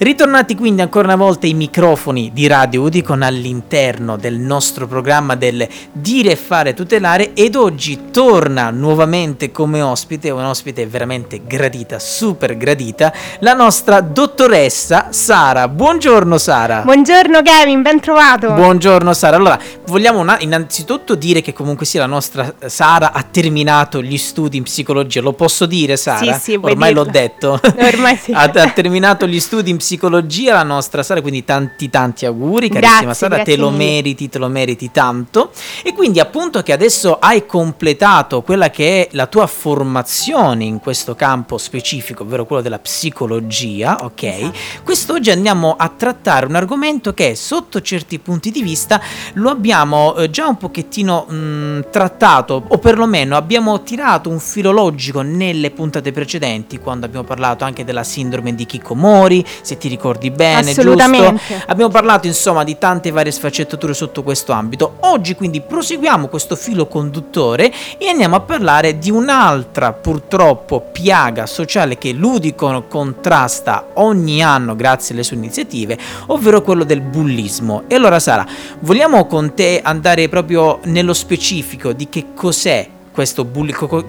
Ritornati quindi ancora una volta i microfoni di Radio Udicon all'interno del nostro programma del Dire e Fare Tutelare, ed oggi torna nuovamente come ospite, un ospite veramente gradita, super gradita, la nostra dottoressa Sara. Buongiorno Sara. Buongiorno Kevin, ben trovato. Buongiorno Sara. Allora, vogliamo innanzitutto dire che comunque sia la nostra Sara ha terminato gli studi in psicologia, lo posso dire Sara? Sì, puoi ormai dirlo. L'ho detto. Ormai sì. ha terminato gli studi in psicologia la nostra Sara, quindi tanti auguri carissima. Grazie, Sara, grazie, te lo meriti tanto. E quindi appunto che adesso hai completato quella che è la tua formazione in questo campo specifico, ovvero quello della psicologia, ok? Esatto. Quest'oggi andiamo a trattare un argomento che sotto certi punti di vista lo abbiamo già un pochettino trattato, o perlomeno abbiamo tirato un filo logico nelle puntate precedenti, quando abbiamo parlato anche della sindrome di Kikomori, se ti ricordi bene, giusto? Abbiamo parlato insomma di tante varie sfaccettature sotto questo ambito. Oggi quindi proseguiamo questo filo conduttore e andiamo a parlare di un'altra purtroppo piaga sociale che l'Udicon contrasta ogni anno grazie alle sue iniziative, ovvero quello del bullismo. E allora Sara, vogliamo con te andare proprio nello specifico di che cos'è questo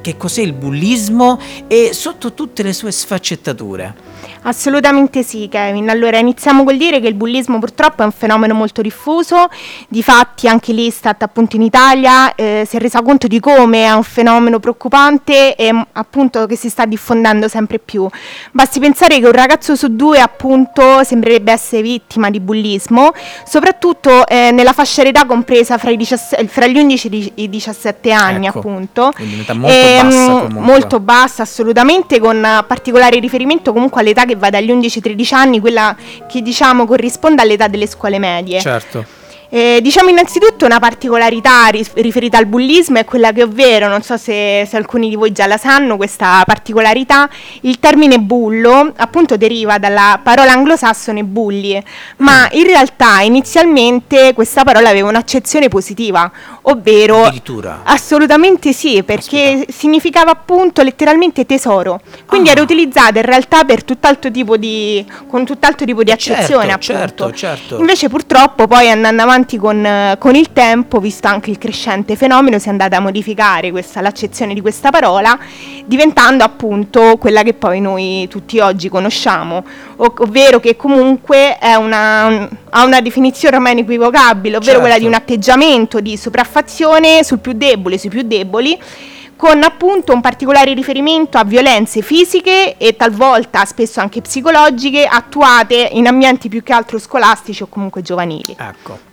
che cos'è il bullismo e sotto tutte le sue sfaccettature? Assolutamente sì, Kevin. Allora iniziamo col dire che il bullismo purtroppo è un fenomeno molto diffuso. Difatti anche l'Istat appunto in Italia si è resa conto di come è un fenomeno preoccupante e appunto che si sta diffondendo sempre più. Basti pensare che un ragazzo su due appunto sembrerebbe essere vittima di bullismo, soprattutto nella fascia d'età compresa fra gli 11 e i 17 anni, ecco, appunto. Quindi un'età molto bassa comunque. Molto bassa assolutamente, con particolare riferimento comunque all'età che va dagli 11-13 anni, quella che diciamo corrisponde all'età delle scuole medie. Certo. Diciamo innanzitutto una particolarità riferita al bullismo è quella che, ovvero, non so se alcuni di voi già la sanno questa particolarità, il termine bullo appunto deriva dalla parola anglosassone bully, ma in realtà inizialmente questa parola aveva un'accezione positiva, ovvero addirittura. Assolutamente sì, perché significava appunto letteralmente tesoro, quindi era utilizzata in realtà per tutt'altro tipo di accezione, certo. Invece purtroppo poi andando avanti con il tempo, visto anche il crescente fenomeno, si è andata a modificare l'accezione di questa parola, diventando appunto quella che poi noi tutti oggi conosciamo, ovvero che comunque ha una definizione ormai inequivocabile, ovvero quella di un atteggiamento di sopraffazione sui più deboli, con appunto un particolare riferimento a violenze fisiche e talvolta spesso anche psicologiche, attuate in ambienti più che altro scolastici o comunque giovanili. Ecco.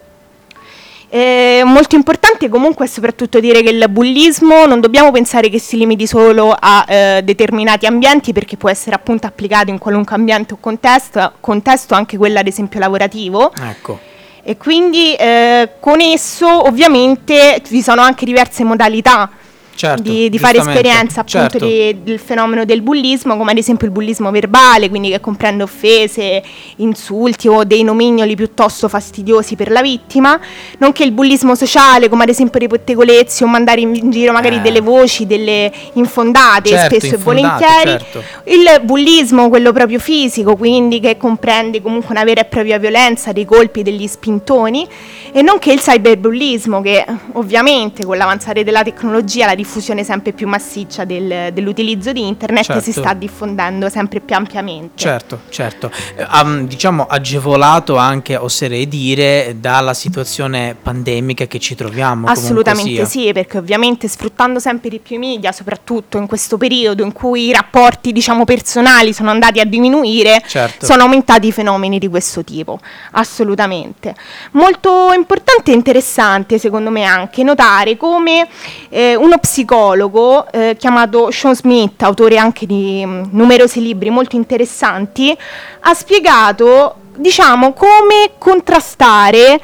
Molto importante comunque è soprattutto dire che il bullismo non dobbiamo pensare che si limiti solo a determinati ambienti, perché può essere appunto applicato in qualunque ambiente o contesto, anche quello ad esempio lavorativo. Ecco. E quindi con esso ovviamente vi sono anche diverse modalità di fare esperienza appunto del fenomeno del bullismo, come ad esempio il bullismo verbale, quindi che comprende offese, insulti o dei nomignoli piuttosto fastidiosi per la vittima, nonché il bullismo sociale, come ad esempio dei pettegolezzi o mandare in giro magari delle voci, delle infondate, spesso infondate, e volentieri. Il bullismo, quello proprio fisico, quindi che comprende comunque una vera e propria violenza, dei colpi, degli spintoni, e nonché il cyberbullismo, che ovviamente con l'avanzare della tecnologia, la diffusione sempre più massiccia dell'utilizzo di internet si sta diffondendo sempre più ampiamente. Certo. Diciamo agevolato anche, oserei dire, dalla situazione pandemica che ci troviamo. Assolutamente sì, perché ovviamente sfruttando sempre di più i media, soprattutto in questo periodo in cui i rapporti diciamo personali sono andati a diminuire, sono aumentati i fenomeni di questo tipo. Assolutamente. Molto importante e interessante secondo me anche notare come uno psicologo chiamato Sean Smith, autore anche di numerosi libri molto interessanti, ha spiegato diciamo come contrastare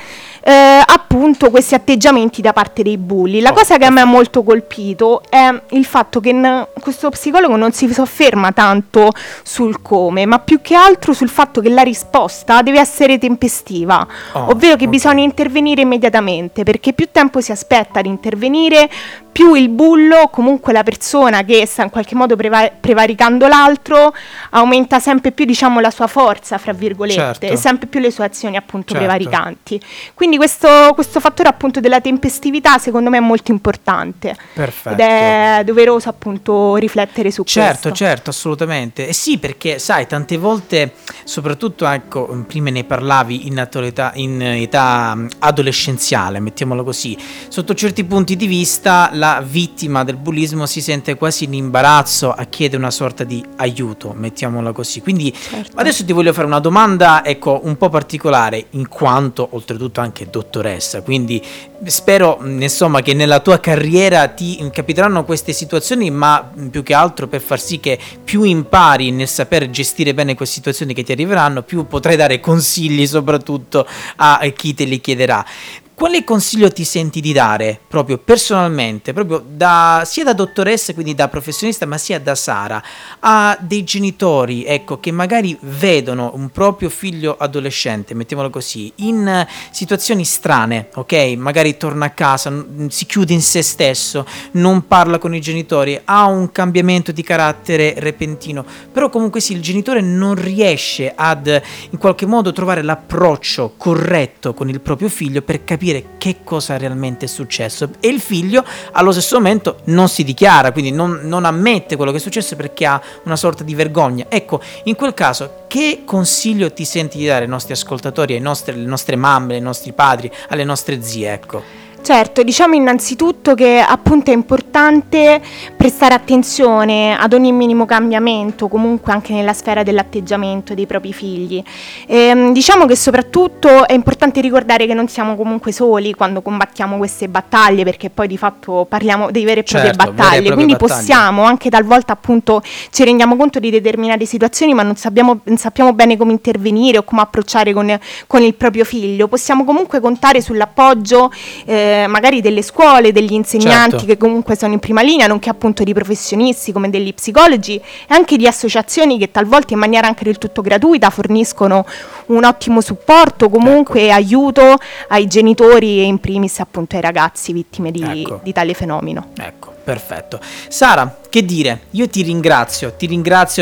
appunto questi atteggiamenti da parte dei bulli. La cosa che a me ha molto colpito è il fatto che questo psicologo non si sofferma tanto sul come, ma più che altro sul fatto che la risposta deve essere tempestiva, ovvero che bisogna intervenire immediatamente, perché più tempo si aspetta ad intervenire, più il bullo, comunque la persona che sta in qualche modo prevaricando l'altro, aumenta sempre più, diciamo, la sua forza, fra virgolette, certo, e sempre più le sue azioni, appunto, certo, prevaricanti. Quindi questo fattore, appunto, della tempestività, secondo me, è molto importante. Perfetto. Ed è doveroso, appunto, riflettere su, certo, questo. Certo, assolutamente. E sì, perché, sai, tante volte, soprattutto, ecco, prima ne parlavi, in età adolescenziale, mettiamolo così, sotto certi punti di vista la vittima del bullismo si sente quasi in imbarazzo a chiedere una sorta di aiuto, mettiamola così. Quindi, certo, adesso ti voglio fare una domanda, ecco, un po' particolare, in quanto oltretutto anche dottoressa, quindi spero, insomma, che nella tua carriera ti capiteranno queste situazioni, ma più che altro per far sì che più impari nel saper gestire bene queste situazioni che ti arriveranno, più potrai dare consigli soprattutto a chi te li chiederà. Quale consiglio ti senti di dare proprio personalmente, proprio sia da dottoressa, quindi da professionista, ma sia da Sara, a dei genitori, ecco, che magari vedono un proprio figlio adolescente, mettiamolo così, in situazioni strane, ok? Magari torna a casa, si chiude in se stesso, non parla con i genitori, ha un cambiamento di carattere repentino, però comunque sì, il genitore non riesce ad, in qualche modo, trovare l'approccio corretto con il proprio figlio per capire che cosa realmente è successo, e il figlio allo stesso momento non si dichiara, quindi non ammette quello che è successo perché ha una sorta di vergogna. Ecco, in quel caso che consiglio ti senti di dare ai nostri ascoltatori, alle nostre mamme, ai nostri padri, alle nostre zie, ecco? Certo, diciamo innanzitutto che, appunto, è importante prestare attenzione ad ogni minimo cambiamento, comunque anche nella sfera dell'atteggiamento dei propri figli. Diciamo che soprattutto è importante ricordare che non siamo comunque soli quando combattiamo queste battaglie, perché poi di fatto parliamo di vere e proprie, certo, battaglie, vere e proprie, quindi battaglie. Possiamo, anche talvolta, appunto, ci rendiamo conto di determinate situazioni ma non sappiamo bene come intervenire o come approcciare con il proprio figlio. Possiamo comunque contare sull'appoggio magari delle scuole, degli insegnanti, certo, che comunque sono in prima linea, nonché, appunto, di professionisti come degli psicologi e anche di associazioni che talvolta, in maniera anche del tutto gratuita, forniscono un ottimo supporto, comunque, ecco, aiuto ai genitori e in primis, appunto, ai ragazzi vittime di tale fenomeno. Ecco. Perfetto. Sara, che dire? Io ti ringrazio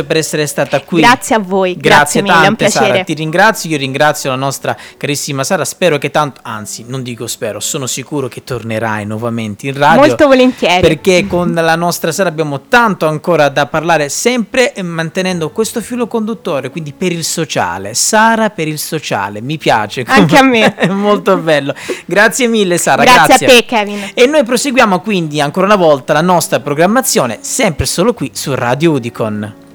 per essere stata qui. Grazie a voi. Grazie mille, tante, è un Sara, ti ringrazio. Io ringrazio la nostra carissima Sara. Spero che tanto, anzi, non dico spero, sono sicuro che tornerai nuovamente in radio. Molto volentieri. Perché con la nostra Sara abbiamo tanto ancora da parlare, sempre mantenendo questo filo conduttore, quindi per il sociale. Sara per il sociale, mi piace. Anche a me. È molto bello. Grazie mille, Sara. Grazie a te, Kevin. E noi proseguiamo quindi ancora una volta la nostra programmazione, sempre solo qui su Radio Udicon.